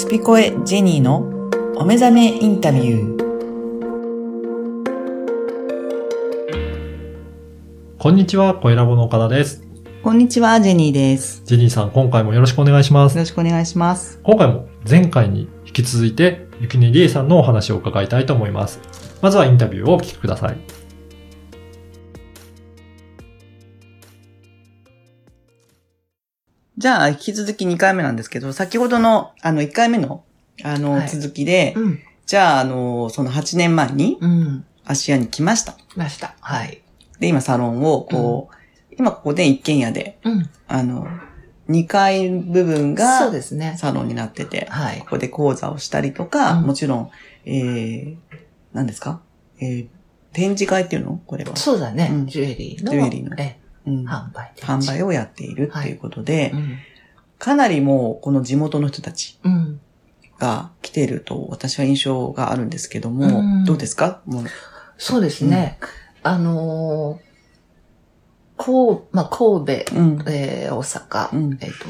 スピコエジェニーのお目覚めインタビュー。こんにちは、声ラボの岡田です。こんにちは、ジェニーです。ジェニーさん、今回もよろしくお願いします。よろしくお願いします。今回も前回に引き続いてYUKINE理恵さんのお話を伺いたいと思います。まずはインタビューをお聞きください。じゃあ、引き続き2回目なんですけど、先ほどの、1回目の、続きで、はい、うん、じゃあ、その8年前に、芦屋に来ました。ました。はい。で、今、サロンを、今ここで一軒家で、2階部分が、そうですね。サロンになってて、はい。ここで講座をしたりとか、もちろん、何ですか？展示会っていうの？これは。そうだね。ジュエリーの。販売をやっているっていうことで、かなりもうこの地元の人たちが来ていると私は印象があるんですけども、どうですか？そうですね。神戸、大阪、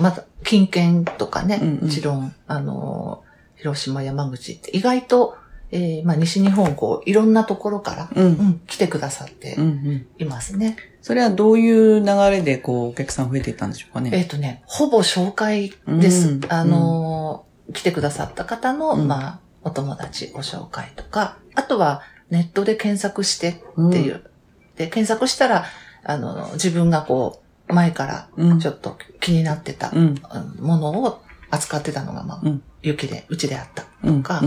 また近県とかね、もちろん、広島、山口って意外と、西日本、いろんなところから、来てくださっていますね。それはどういう流れで、お客さん増えていったんでしょうかね？ほぼ紹介です。来てくださった方の、お友達ご紹介とか、あとは、ネットで検索してっていう。で、検索したら、自分が前から、ちょっと気になってたものを扱ってたのが、YUKINE、うちであったとか、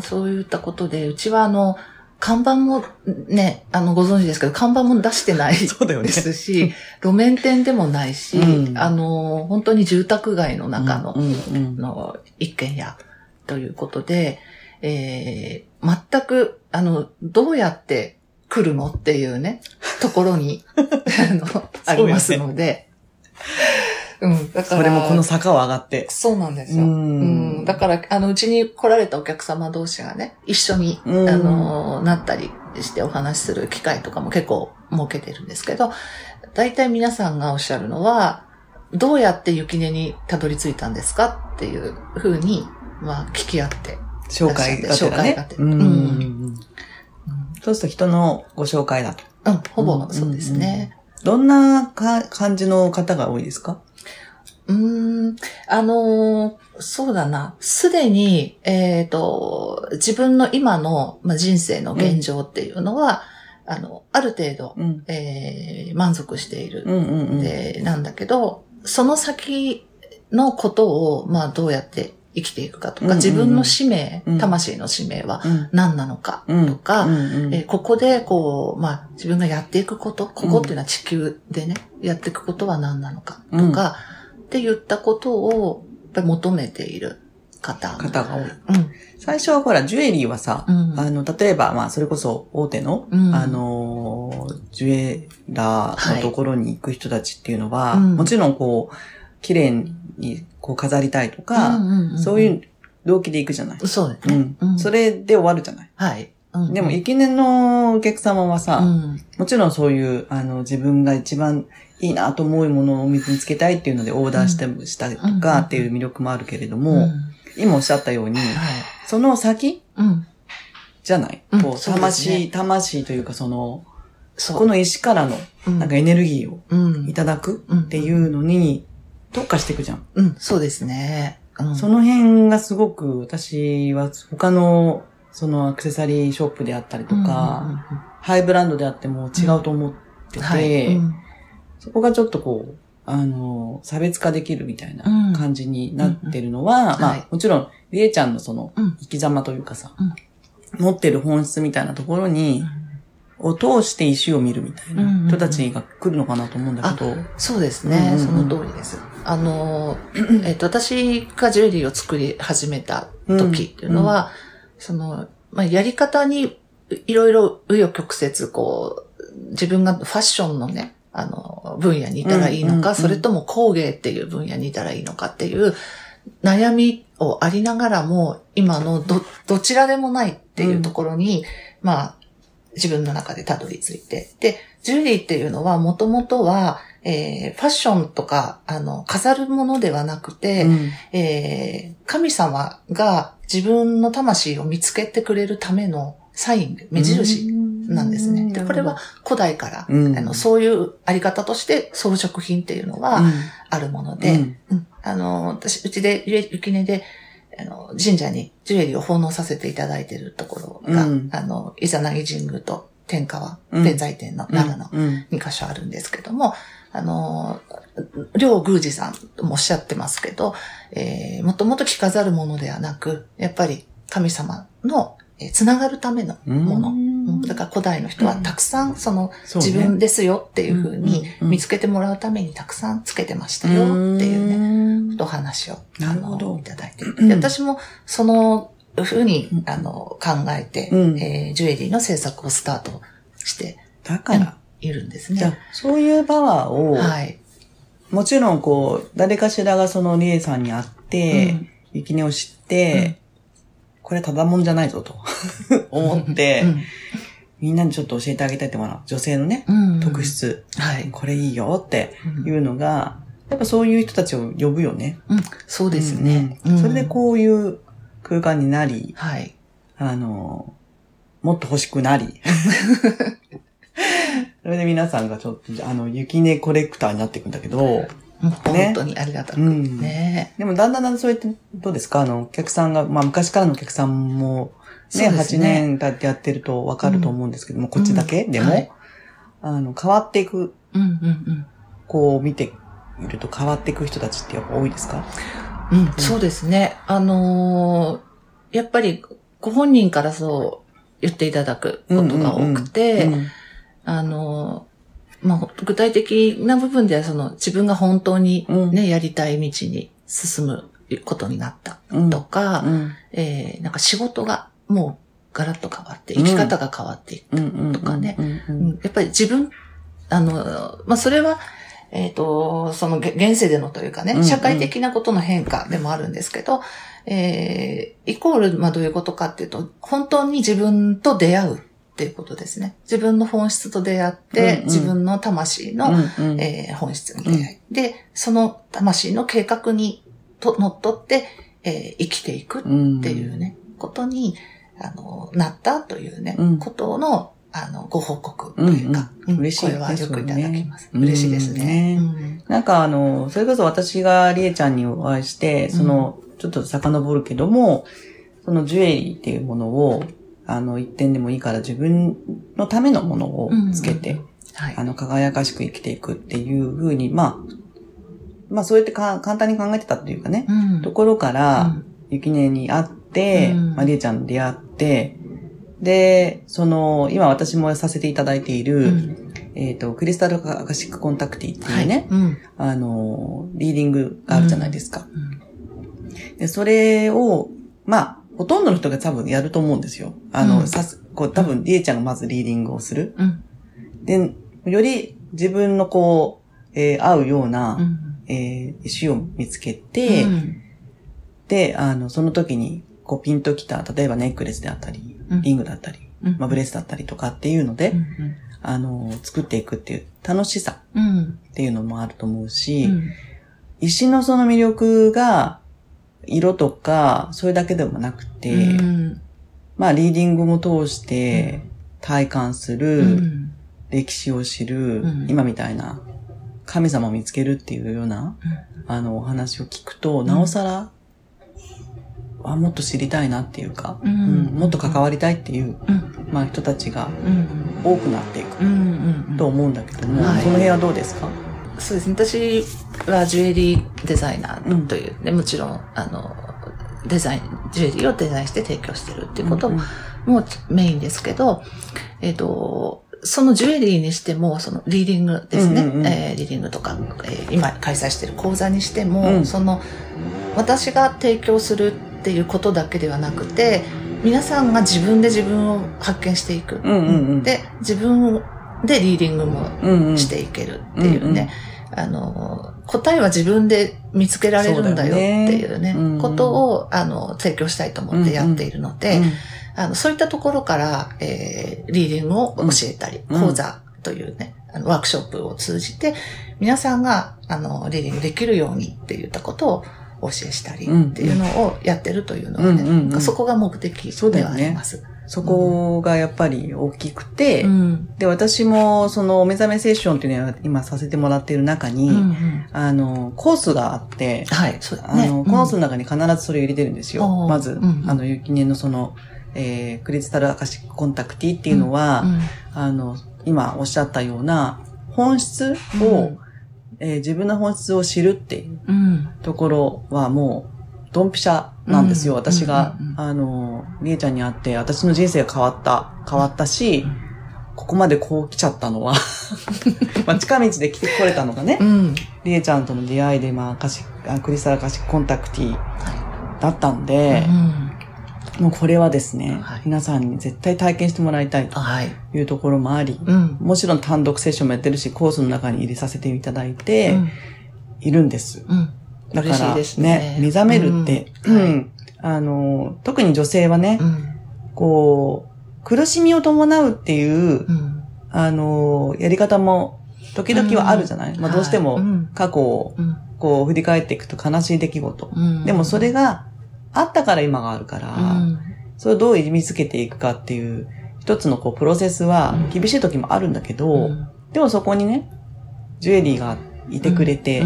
そういったことで、うちは看板もね、ご存知ですけど、看板も出してないですし、ね、路面店でもないし、本当に住宅街の中の一軒家ということで、全く、どうやって来るのっていうね、ところに、ありますので、だからそれもこの坂を上がって。そうなんですよ。だから、うちに来られたお客様同士がね、一緒に、なったりしてお話しする機会とかも結構設けてるんですけど、大体皆さんがおっしゃるのは、どうやってYUKINEにたどり着いたんですかっていうふうに、聞き合って。紹介がてらね。そうすると人のご紹介だと。ほぼそうですね。どんな感じの方が多いですか？そうだな。すでに、自分の今の、人生の現状っていうのは、ある程度、満足しているで、なんだけど、その先のことを、どうやって生きていくかとか、自分の使命、魂の使命は何なのかとか、ここで、自分がやっていくこと、ここっていうのは地球でね、やっていくことは何なのかとか、って言ったことをやっぱり求めている方が多い。最初はほら、ジュエリーはさ、例えば、それこそ大手の、ジュエラーのところに行く人たちっていうのは、もちろん綺麗に飾りたいとか、そういう動機で行くじゃない。そうですね。それで終わるじゃない。はい。でも、YUKINEのお客様はさ、もちろんそういう、自分が一番いいなと思うものを見つけたいっていうのでオーダーしたりとかっていう魅力もあるけれども、今おっしゃったように、その先じゃない。魂というかこの石からのなんかエネルギーをいただくっていうのに特化していくじゃん。そうですね。その辺がすごく私は他のアクセサリーショップであったりとか、ハイブランドであっても違うと思ってて、そこがちょっと差別化できるみたいな感じになってるのは、もちろん、りえちゃんの生き様というかさ、持ってる本質みたいなところに、を通して石を見るみたいな人たちが来るのかなと思うんだけど。そうですね。その通りです。私がジュエリーを作り始めた時っていうのは、やり方にいろいろ紆余曲折、自分がファッションのね、分野にいたらいいのか、それとも工芸っていう分野にいたらいいのかっていう悩みをありながらも、今のどちらでもないっていうところに、自分の中でたどり着いて。で、ジュエリーっていうのはもともとは、ファッションとか、飾るものではなくて、神様が自分の魂を見つけてくれるためのサイン、目印なんですね。で、これは古代から、そういうあり方として装飾品っていうのはあるもので、私、うちで、YUKINEで、神社にジュエリーを奉納させていただいているところが、イザナギ神宮と天川、弁財天の奈良の2カ所あるんですけども、両宮司さんもおっしゃってますけど、もともと着飾るものではなく、やっぱり神様のつながるためのもの。だから古代の人はたくさんその自分ですよっていう風に見つけてもらうためにたくさんつけてましたよっていうね、お話をいただいてる。で、私もその風に考えて、ジュエリーの制作をスタートしているんですね。じゃあそういうパワーを、もちろんこう、誰かしらがそのリエさんに会って、YUKINEを知って、これただもんじゃないぞと思って、みんなにちょっと教えてあげたいってもらう。女性のね、特質。これいいよっていうのが、やっぱそういう人たちを呼ぶよね。そうですね。それでこういう空間になり、もっと欲しくなり、それで皆さんがちょっと、YUKINEコレクターになっていくんだけど、本当にありがたくね。でもだんだんそうやって、どうですかお客さんが、まあ昔からのお客さんも、ね、8年経ってやってるとわかると思うんですけども、こっちだけでも、変わっていく、こう見ていると変わっていく人たちってやっぱ多いですか？そうですね。やっぱりご本人からそう言っていただくことが多くて、具体的な部分では、自分が本当にね、やりたい道に進むことになったとか、なんか仕事がもうガラッと変わって、生き方が変わっていったとかね。やっぱり自分、それは、現世でのというかね、社会的なことの変化でもあるんですけど、イコール、どういうことかっていうと、本当に自分と出会う。っていうことですね。自分の本質と出会って、自分の魂の、本質に出会い、で、その魂の計画にのっとって、生きていくっていうね、ことになったというね、ことのご報告というか、嬉しいですね。これはよくいただきます。嬉しいですね。なんかそれこそ私がリエちゃんにお会いして、ちょっと遡るけども、そのジュエリーっていうものを、一点でもいいから自分のためのものをつけて、輝かしく生きていくっていうふうに、まあそうやって簡単に考えてたっていうかね、ところから、YUKINEに会って、りえちゃんに出会って、で、今私もさせていただいている、クリスタルアカシックコンタクティっていうね、リーディングがあるじゃないですか。で、それを、ほとんどの人が多分やると思うんですよ。多分、りえちゃんがまずリーディングをする。で、より自分の合うような、石を見つけて、で、その時に、ピンときた、例えばネックレスであったり、リングだったり、ブレスだったりとかっていうので、作っていくっていう楽しさっていうのもあると思うし、石のその魅力が、色とか、それだけでもなくて、リーディングも通して、体感する、歴史を知る、今みたいな、神様を見つけるっていうような、お話を聞くと、なおさら、もっと知りたいなっていうか、もっと関わりたいっていう、人たちが多くなっていく、と思うんだけども、その辺はどうですか？そうですね。私はジュエリーデザイナーという、もちろん、ジュエリーをデザインして提供してるっていうこともメインですけど、そのジュエリーにしても、リーディングですね。リーディングとか、今開催してる講座にしても、私が提供するっていうことだけではなくて、皆さんが自分で自分を発見していく。で、自分をで、リーディングもしていけるっていうね。答えは自分で見つけられるんだよっていうね、ことを、提供したいと思ってやっているので、そういったところから、リーディングを教えたり、講座というね、ワークショップを通じて、皆さんが、リーディングできるようにって言ったことをお教えしたりっていうのをやってるというのがね、そこが目的ではあります。そこがやっぱり大きくて、で、私もそのお目覚めセッションっていうのを今させてもらっている中に、コースがあって、はい、そうだね。コースの中に必ずそれを入れてるんですよ。まず、YUKINEのその、クリスタルアカシックコンタクティっていうのは、今おっしゃったような本質を、自分の本質を知るっていうところはもう、ドンピシャなんですよ。私が、りえちゃんに会って、私の人生が変わったし、ここまでこう来ちゃったのは、まあ、近道で来てこれたのがね、りえちゃんとの出会いで、まあ、クリスタルアカシックコンタクティだったんで、もうこれはですね、皆さんに絶対体験してもらいたいというところもあり、もちろん単独セッションもやってるし、コースの中に入れさせていただいて、いるんです。だからね、目覚めるって、特に女性はね、こう、苦しみを伴うっていう、やり方も時々はあるじゃない？まあどうしても過去をこう振り返っていくと悲しい出来事。でもそれがあったから今があるから、それをどう意味付けていくかっていう一つのこうプロセスは厳しい時もあるんだけど、でもそこにね、ジュエリーがいてくれて、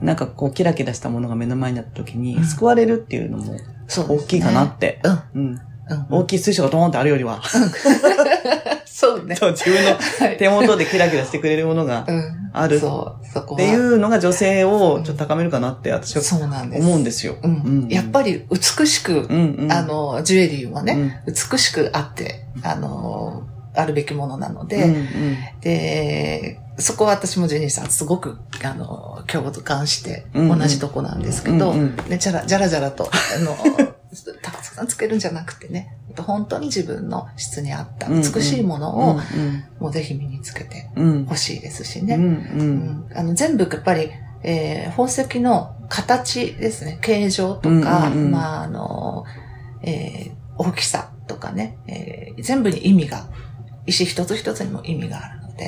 なんかこうキラキラしたものが目の前になった時に救われるっていうのも大きいかなって。大きい水晶がドーンってあるよりは。そうね。そう、自分の手元でキラキラしてくれるものがあるっていうのが女性をちょっと高めるかなって私は思うんですよ。やっぱり美しく、ジュエリーはね、美しくあって、あるべきものなので、で、そこは私もジェニーさんすごく、共感して、同じとこなんですけど、ね、じゃらじゃらと、たくさんつけるんじゃなくてね、本当に自分の質に合った美しいものを、もうぜひ身につけてほしいですしね。全部やっぱり、宝石の形ですね、形状とか、まあ、大きさとかね、全部に意味が、石一つ一つにも意味があるので、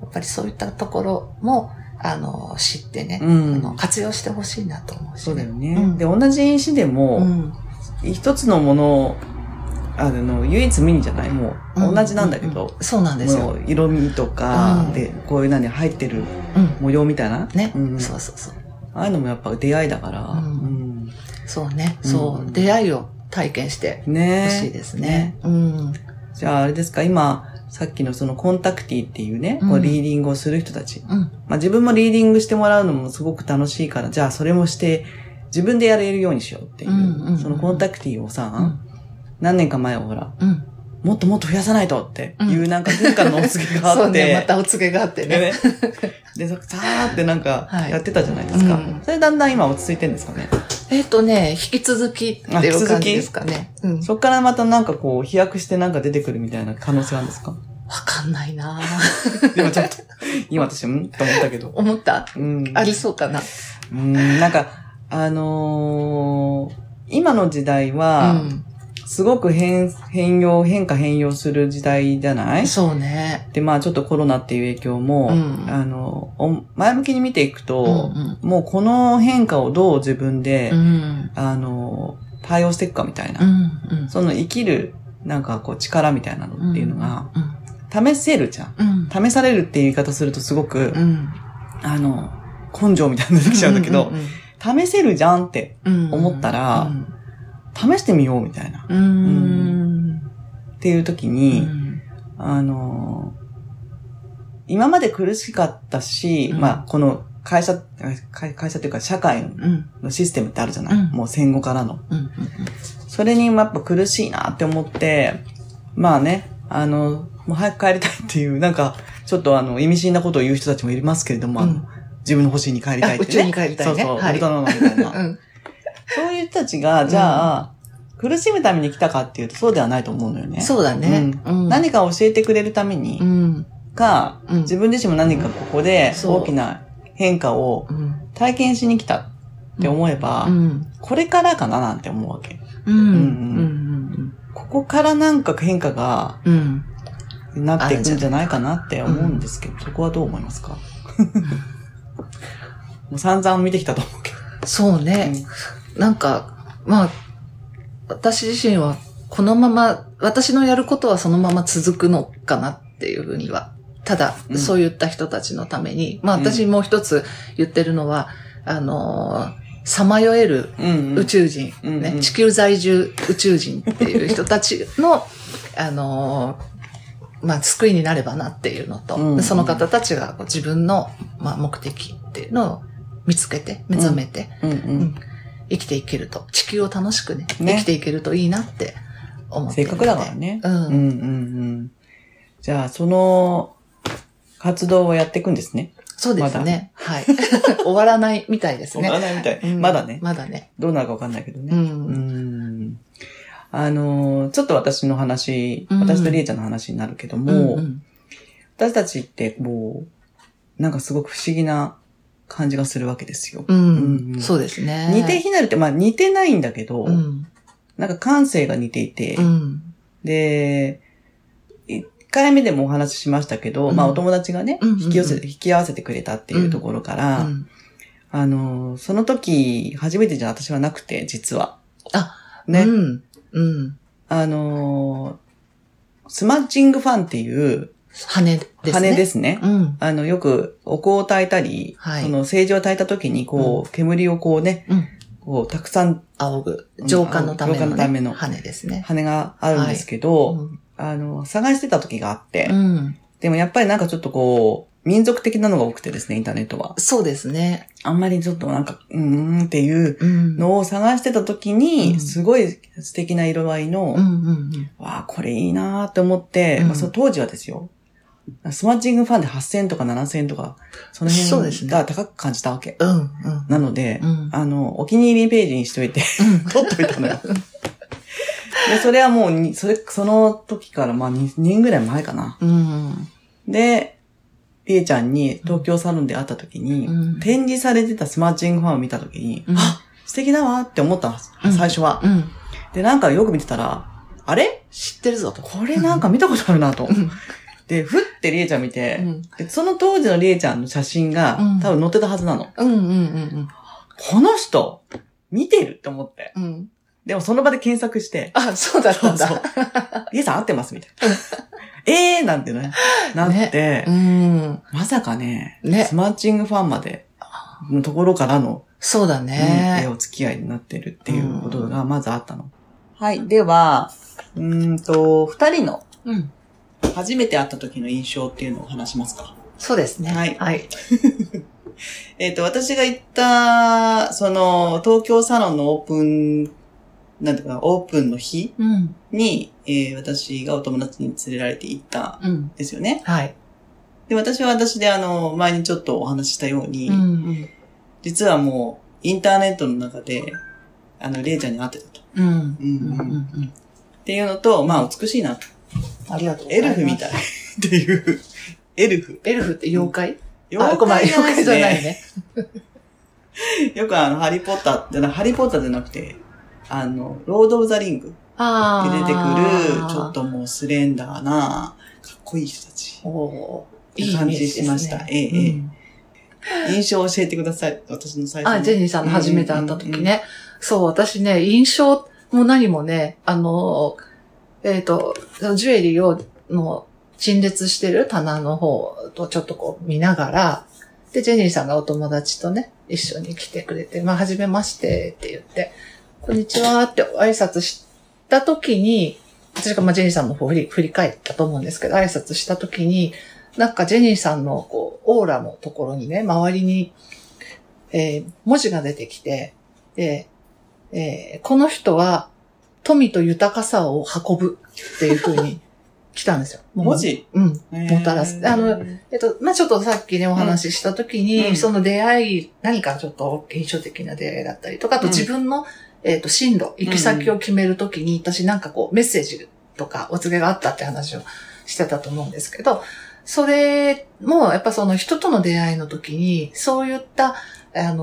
やっぱりそういったところも、知ってね、活用してほしいなと思うし。そうだよね。で、同じ石でも、一つのもの、唯一無二じゃないもう、同じなんだけど。そうなんですよ。色味とか、で、こういう何入ってる模様みたいな。ね。そうそうそう。ああいうのもやっぱ出会いだから。そうね。そう。出会いを体験してほしいですね。じゃあ、あれですか、今、さっきのそのコンタクティっていうね、こうリーディングをする人たち。まあ自分もリーディングしてもらうのもすごく楽しいから、じゃあそれもして自分でやれるようにしようっていう、そのコンタクティをさ、何年か前はほら、もっともっと増やさないとっていうなんか文化のお告げがあって。そうね、またお告げがあってね。で、さーってなんかやってたじゃないですか。それだんだん今落ち着いてるんですかね。引き続きっていう感じですかね。そっからまたなんかこう、飛躍してなんか出てくるみたいな可能性あるんですか？わかんないなぁ。でもちょっと、今私、と思ったけど。思った？ありそうかな。なんか、今の時代は、すごく変化変容する時代じゃない？そうね。で、まあちょっとコロナっていう影響も、前向きに見ていくと、もうこの変化をどう自分で、対応していくかみたいな、その生きる、なんかこう力みたいなのっていうのが、試せるじゃん。試されるっていう言い方するとすごく、根性みたいになってきちゃうんだけど、試せるじゃんって思ったら、試してみようみたいな。っていう時に、今まで苦しかったし、まあ、この会社というか社会のシステムってあるじゃない、もう戦後からの。それにやっぱ苦しいなって思って、まあね、もう早く帰りたいっていう、なんか、ちょっと意味深なことを言う人たちもいますけれども、自分の星に帰りたいってね。宇宙に帰りたいね。そうそう、大人のみたいな。そういう人たちが、じゃあ、苦しむために来たかっていうと、そうではないと思うのよね。そうだね。何か教えてくれるために、か、自分自身も何かここで大きな変化を体験しに来たって思えば、これからかななんて思うわけ。ここからなんか変化がなっていくんじゃないかなって思うんですけど、そこはどう思いますか？もう散々見てきたと思うけど。そうね。なんか、まあ、私自身はこのまま、私のやることはそのまま続くのかなっていうふうには。ただ、そういった人たちのために、まあ私もう一つ言ってるのは、さまよえる宇宙人、ね、地球在住宇宙人っていう人たちの、まあ、救いになればなっていうのと、その方たちが自分の、まあ、目的っていうのを見つけて、目覚めて、生きていけると、地球を楽しくね、生きていけるといいなって思ってる。せっかくだからね。じゃあ、その活動をやっていくんですね。そうですね。はい。終わらないみたいですね。終わらないみたい。まだね。まだね。どうなるかわかんないけどね。ちょっと私の話、私とりえちゃんの話になるけども、私たちってもう、なんかすごく不思議な感じがするわけですよ。そうですね。似て非なるって、まあ似てないんだけど、なんか感性が似ていて、で、1回目でもお話ししましたけど、まあお友達がね、引き合わせてくれたっていうところから、その時、初めてじゃ私はなくて、実は。あ、ね。スマッチングファンっていう、羽ですね。羽ですね。よくお香を焚いたり、その聖獣を焚いた時に、こう、煙をこうね、こう、たくさん仰ぐ。浄化のための。浄化のための。羽ですね。羽があるんですけど、探してた時があって、でもやっぱりなんかちょっとこう、民族的なのが多くてですね、インターネットは。そうですね。あんまりちょっとなんか、っていうのを探してた時に、すごい素敵な色合いの、わあ、これいいなーって思って、まあ、その当時はですよ、スマッチングファンで8000とか7000とか、その辺が高く感じたわけ。なので、お気に入りページにしといて、取っといたのよ。で、それはもう、その時から、まあ、2年ぐらい前かな。で、りえちゃんに東京サロンで会った時に、展示されてたスマッチングファンを見た時に、あ、素敵だわって思った、最初は。で、なんかよく見てたら、あれ知ってるぞと。これなんか見たことあるなと。で、ふってりえちゃん見て、その当時のりえちゃんの写真が、多分載ってたはずなの。この人、見てるって思って。でもその場で検索して。あ、そうだったんだ。そうそう。りえさん合ってますみたいな。ええー、なんてね。なって、ね、まさかね、スマッチングファンまでのところからの、そうだね。お付き合いになってるっていうことがまずあったの。はい。では、二人の、初めて会った時の印象っていうのを話しますか。そうですね。はい。はい。私が行った、その、東京サロンのなんていうか、オープンの日に、私がお友達に連れられて行ったんですよね。はい。で、私は私で前にちょっとお話ししたように、実はもう、インターネットの中で、りえちゃんに会ってたと。っていうのと、まあ、美しいなと。ありがとうございます。エルフみたい。っていう。エルフ。エルフって妖怪？妖怪じゃないね。よくハリーポッターじゃなくて、ロード・オブ・ザ・リングで出てくる、ちょっともうスレンダーな、かっこいい人たち。いい感じしました。印象を教えてください。私の最初の。ジェニーさんの初めて会った時ね。そう、私ね、印象も何もね、ジュエリーを、陳列してる棚の方とちょっとこう見ながら、で、ジェニーさんがお友達とね、一緒に来てくれて、まあ、はじめましてって言って、こんにちはって挨拶したときに、私がまあジェニーさんの方を振り返ったと思うんですけど、挨拶したときに、なんかジェニーさんのこうオーラのところにね、周りに、文字が出てきて、で、この人は富と豊かさを運ぶっていう風に来たんですよ。文字？もたらす。まあ、ちょっとさっきね、お話ししたときに、その出会い、何かちょっと印象的な出会いだったりとか、あと自分の、進路、行き先を決めるときに、私なんかこう、メッセージとかお告げがあったって話をしてたと思うんですけど、それも、やっぱその人との出会いのときに、そういった、なん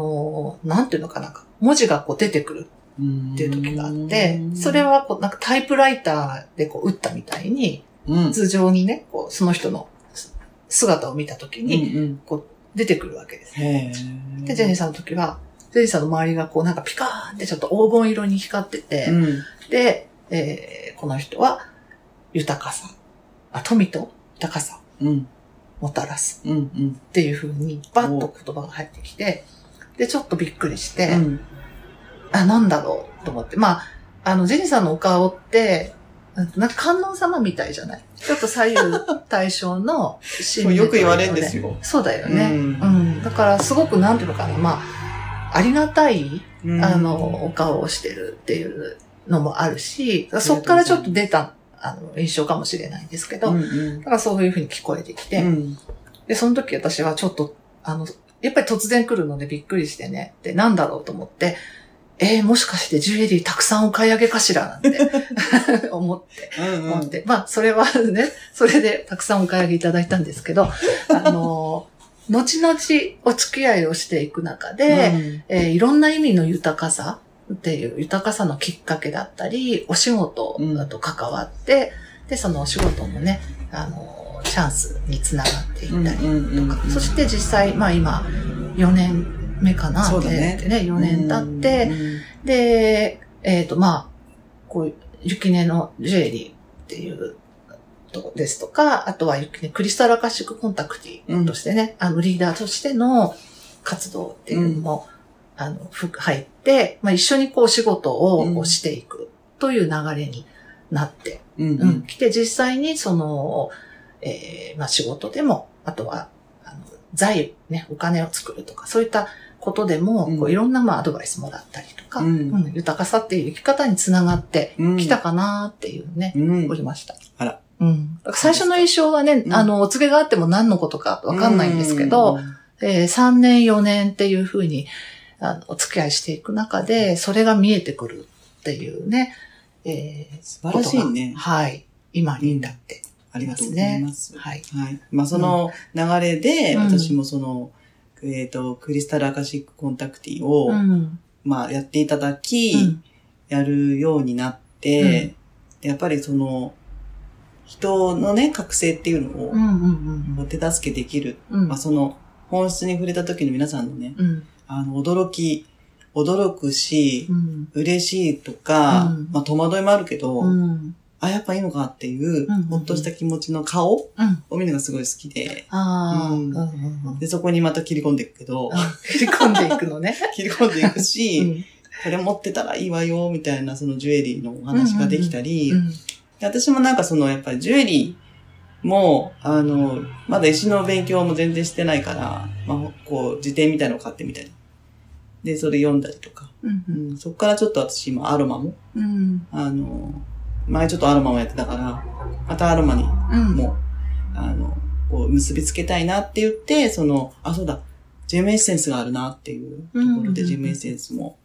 ていうのかな、文字がこう出てくるっていうときがあって、それはこう、なんかタイプライターでこう、打ったみたいに、図上にね、こうその人の姿を見たときに、こう出てくるわけです、ねうん。で、ジェニーさんの時は、ジェニーさんの周りがこうなんかピカーンってちょっと黄金色に光ってて、うん、で、この人は豊かさ、富と豊かさ、うん、もたらす、うんうん、っていう風にバッと言葉が入ってきて、で、ちょっとびっくりして、うん、なんだろうと思って、まあ、ジェニーさんのお顔って、なんか観音様みたいじゃない？ちょっと左右対称の神秘。よく言われるんですよ。そうだよね。うん。うん、だからすごくなんていうのかな、まあ、ありがたい、お顔をしてるっていうのもあるし、そっからちょっと出た、印象かもしれないんですけど、うんうん、だからそういうふうに聞こえてきて、うん、で、その時私はちょっと、やっぱり突然来るのでびっくりしてね、で、なんだろうと思って、もしかしてジュエリーたくさんお買い上げかしらなんて思って。まあ、それはね、それでたくさんお買い上げいただいたんですけど、後々お付き合いをしていく中で、うんいろんな意味の豊かさっていう、豊かさのきっかけだったり、お仕事と関わって、うん、で、そのお仕事もね、チャンスにつながっていったりとか、そして実際、まあ今、4年、目かなってね、4年経って、で、まあ、こう、YUKINEのジュエリーっていうとこですとか、あとはYUKINEクリスタルアカシックコンタクティとしてね、リーダーとしての活動っていうのも、入って、まあ一緒にこう仕事をしていくという流れになって、きて、実際にその、まあ仕事でも、あとは、財、ね、お金を作るとか、そういったことでも、こういろんなまあアドバイスもらったりとか、豊かさっていう生き方につながってきたかなっていうね、思いました。あら。うん。最初の印象はね、お告げがあっても何のことかわかんないんですけど、3年4年っていうふうにお付き合いしていく中で、それが見えてくるっていうね、素晴らしいね。はい。今に至って。ありますね。はい。はい。まあ、その流れで、私もその、クリスタルアカシックコンタクティを、まあ、やっていただき、やるようになって、やっぱりその、人のね、覚醒っていうのを、手助けできる。まあ、その、本質に触れた時の皆さんのね、驚くし、嬉しいとか、まあ、戸惑いもあるけど、あ、やっぱいいのかっていう、ほっとした気持ちの顔を見るのがすごい好きで。で、そこにまた切り込んでいくけど。切り込んでいくのね。切り込んでいくし、これ持ってたらいいわよ、みたいなそのジュエリーのお話ができたり、私もなんかその、やっぱりジュエリーも、まだ石の勉強も全然してないから、まあ、こう、辞典みたいなのを買ってみたり。で、それ読んだりとか。そこからちょっと私今アロマも、前ちょっとアロマをやってたから、またアロマにも、こう結びつけたいなって言って、その、あ、そうだ、ジェムエッセンスがあるなっていうところで、ジェムエッセンスも、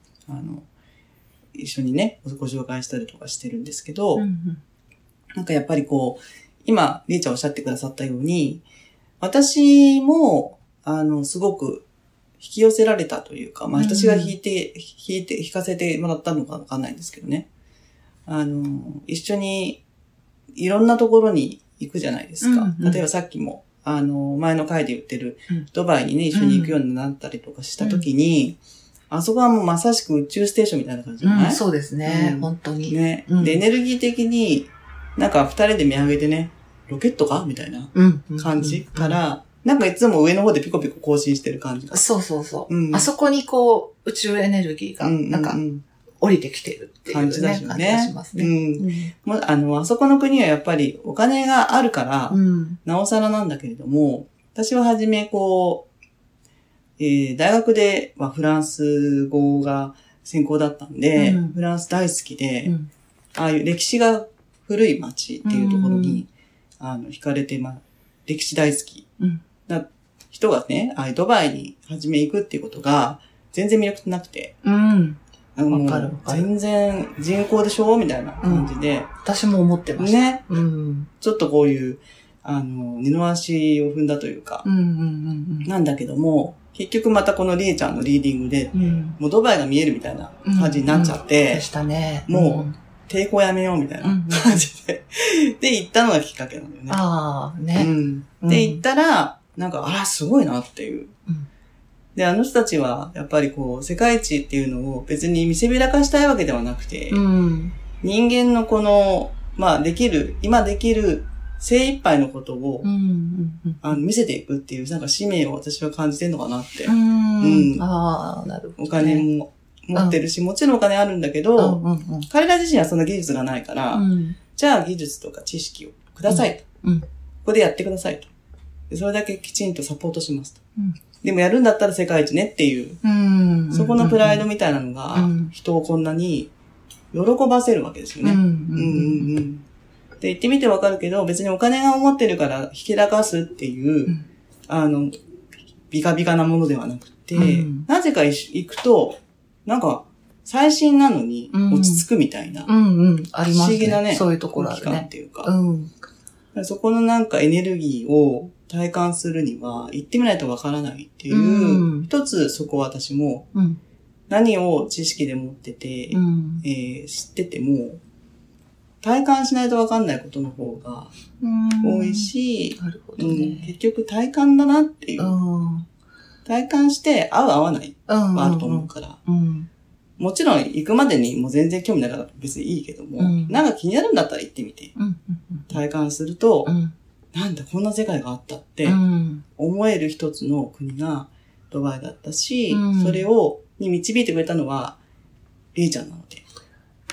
一緒にね、ご紹介したりとかしてるんですけど、なんかやっぱりこう、今、りえちゃんおっしゃってくださったように、私も、すごく引き寄せられたというか、まあ私が引かせてもらったのかわかんないんですけどね。一緒にいろんなところに行くじゃないですか。例えばさっきも、前の回で言ってる、ドバイにね、一緒に行くようになったりとかしたときに、あそこはもうまさしく宇宙ステーションみたいな感じじゃない？そうですね。本当に。ね。で、エネルギー的に、なんか二人で見上げてね、ロケットかみたいな感じから、なんかいつも上の方でピコピコ更新してる感じが。そうそうそう。あそこにこう、宇宙エネルギーが、なんか、降りてきてるっていう、ね、感じだよね。感じがしますね。もうあそこの国はやっぱりお金があるから、なおさらなんだけれども、私ははじめこう、大学ではフランス語が専攻だったんで、フランス大好きで、ああいう歴史が古い街っていうところに、惹かれて、まあ、歴史大好きな人がね、ああいうドバイにはじめ行くっていうことが、全然魅力なくて、全然人口でしょみたいな感じで。私も思ってました。ね。ちょっとこういう、二の足を踏んだというか。なんだけども、結局またこのりえちゃんのリーディングで、もうドバイが見えるみたいな感じになっちゃって。でしたね。もう、抵抗やめようみたいな感じで、うん。で、行ったのがきっかけなんだよね。ああ、ね。うん。で、行ったら、なんか、あら、すごいなっていう。うん、で、あの人たちは、やっぱりこう、世界一っていうのを別に見せびらかしたいわけではなくて、うん、人間のこの、まあ、できる、今できる精一杯のことを、うんうんうん、見せていくっていう、なんか使命を私は感じてるのかなって。うん。ああ、なるほど、ね。お金も。持ってるし、もちろんお金あるんだけど、うんうんうん、彼ら自身はその技術がないから、うん、じゃあ技術とか知識をくださいと、うんうん、ここでやってくださいと、でそれだけきちんとサポートしますと、うん、でもやるんだったら世界一ねっていう、うん、そこのプライドみたいなのが、うん、人をこんなに喜ばせるわけですよね、うんうんうん、で言ってみてわかるけど、別にお金が持ってるからひけらかすっていう、うん、ビカビカなものではなくて、うん、なぜか行くとなんか、最新なのに落ち着くみたいな。うんうん。ありますね。不思議なね。そういうところあるね。期間っていうか。うん。そこのなんかエネルギーを体感するには、行ってみないとわからないっていう、うん、一つそこは私も、うん、何を知識で持ってて、うん知ってても、体感しないとわかんないことの方が多いし、なるほどね結局体感だなっていう。うん体感して合う合わないはあると思うから、うんうんうん、もちろん行くまでにもう全然興味ないから別にいいけども、うん、なんか気になるんだったら行ってみて、うんうんうん、体感すると、うん、なんだこんな世界があったって思える一つの国がドバイだったし、うん、それをに導いてくれたのはレイちゃんなので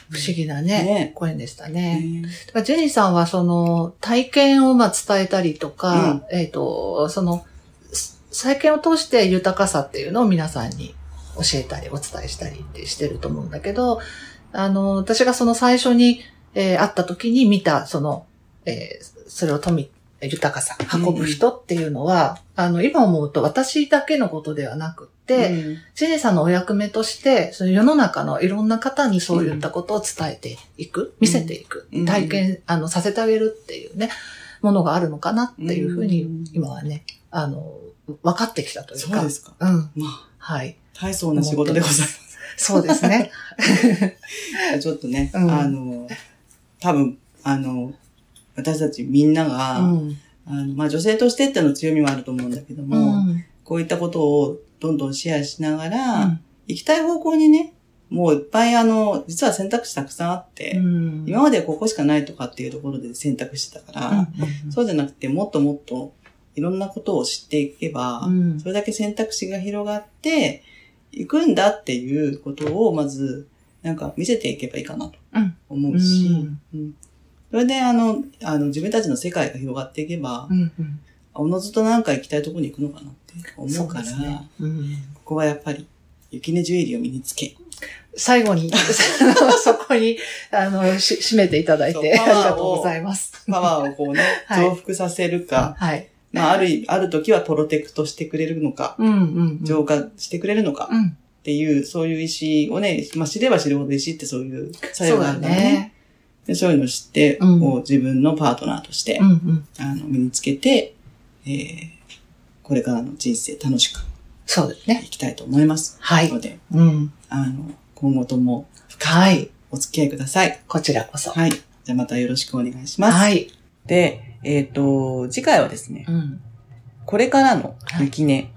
不思議なね、ご縁、ね、でしたね。だからジェニーさんはその体験をまあ伝えたりとか、うん、その体験を通して豊かさっていうのを皆さんに教えたりお伝えしたりってしてると思うんだけど、私がその最初に、会った時に見た、その、それを豊かさ、運ぶ人っていうのは、うん、今思うと私だけのことではなくって、うん、ジェニーさんのお役目として、その世の中のいろんな方にそういったことを伝えていく、うん、見せていく、体験、させてあげるっていうね、ものがあるのかなっていうふうに、うん、今はね、分かってきたというか。そうですか。うん。まあ、はい。大層な仕事でございます。そうですね。ちょっとね、うん、多分、私たちみんなが、うん、まあ女性としてっての強みもあると思うんだけども、うん、こういったことをどんどんシェアしながら、うん、行きたい方向にね、もういっぱい実は選択肢たくさんあって、うん、今まではここしかないとかっていうところで選択してたから、うんうんうん、そうじゃなくてもっともっと、いろんなことを知っていけば、うん、それだけ選択肢が広がっていくんだっていうことをまずなんか見せていけばいいかなと思うし、うんうん、それで自分たちの世界が広がっていけば、うんうん、おのずとなんか行きたいところに行くのかなって思うから、そうですね、うん、ここはやっぱりYUKINEジュエリーを身につけ。最後に、そこに、締めていただいて、ありがとうございます。パワーをこうね、増幅させるか、はいはいまあ、ある時はプロテクトしてくれるのか、うんうんうん、浄化してくれるのか、っていう、そういう石をね、まあ、知れば知るほど石ってそういう作用があるんだね。で、そういうのを知って、うん、こう自分のパートナーとして、うんうん、身につけて、これからの人生楽しく、そうですね。いきたいと思います。はい。ので、うん、今後とも深いお付き合いください。こちらこそ。はい。じゃあまたよろしくお願いします。はい。で、次回はですね、うん、これからのYUKINEっ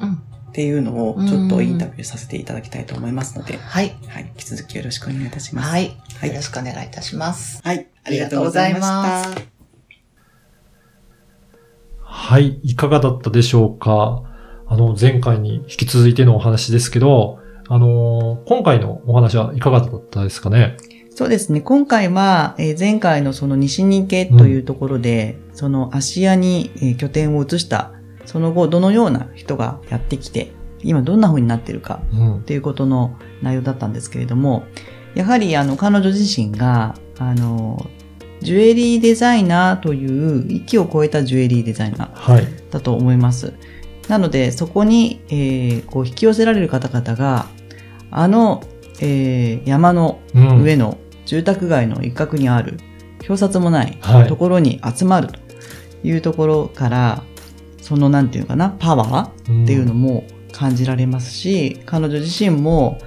ていうのをちょっとインタビューさせていただきたいと思いますので、はい、はい、引き続きよろしくお願いいたします。はい、はい、よろしくお願いいたします。はい、ありがとうございました。はい、いかがだったでしょうか。前回に引き続いてのお話ですけど、今回のお話はいかがだったですかね。そうですね。今回は、前回のその西に行けというところで、うん、その芦屋に、拠点を移した、その後どのような人がやってきて、今どんな風になってるか、っていうことの内容だったんですけれども、やはり彼女自身が、ジュエリーデザイナーという域を超えたジュエリーデザイナーだと思います。はい、なので、そこに、こう引き寄せられる方々が、山の上の、うん住宅街の一角にある表札もないところに集まるというところから、はい、そのなんていうかなパワーっていうのも感じられますし、彼女自身も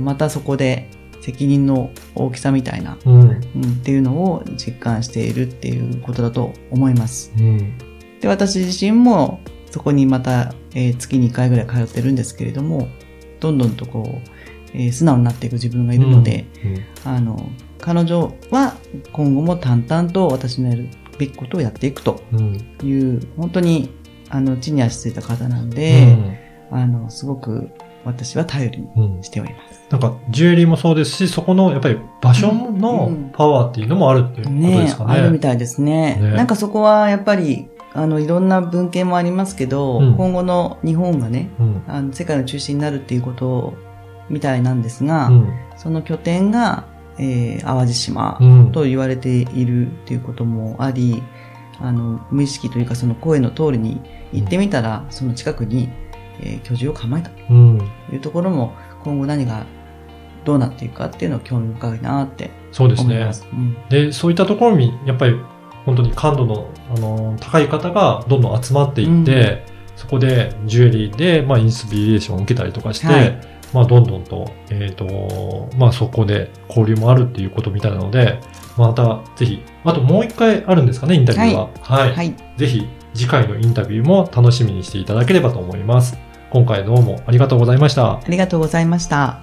またそこで責任の大きさみたいな、うんうん、っていうのを実感しているっていうことだと思います、うん、で私自身もそこにまた、月2回ぐらい通ってるんですけれども、どんどんとこう、素直になっていく自分がいるので、うんうん、彼女は今後も淡々と私のやるべきことをやっていくという、うん、本当に地に足ついた方なんで、うん、すごく私は頼りにしております、うん、なんかジュエリーもそうですし、そこのやっぱり場所のパワーっていうのもあるっていうことですかね、うんうん、ね、あるみたいです ね。なんかそこはやっぱりいろんな文献もありますけど、うん、今後の日本がね、うん、世界の中心になるっていうことみたいなんですが、うん、その拠点が、淡路島と言われているということもあり、うん、無意識というかその声の通りに行ってみたら、うん、その近くに、居住を構えたというところも、今後何がどうなっていくかっていうのを興味深いなって思います。そうですね、うん、でそういったところにやっぱり本当に感度の、高い方がどんどん集まっていって、うん、そこでジュエリーで、インスピレーションを受けたりとかして、はい、どんどんと、そこで交流もあるっていうことみたいなので、またぜひ、あともう一回あるんですかね、インタビューは。はい。はい。ぜひ次回のインタビューも楽しみにしていただければと思います。今回どうもありがとうございました。ありがとうございました。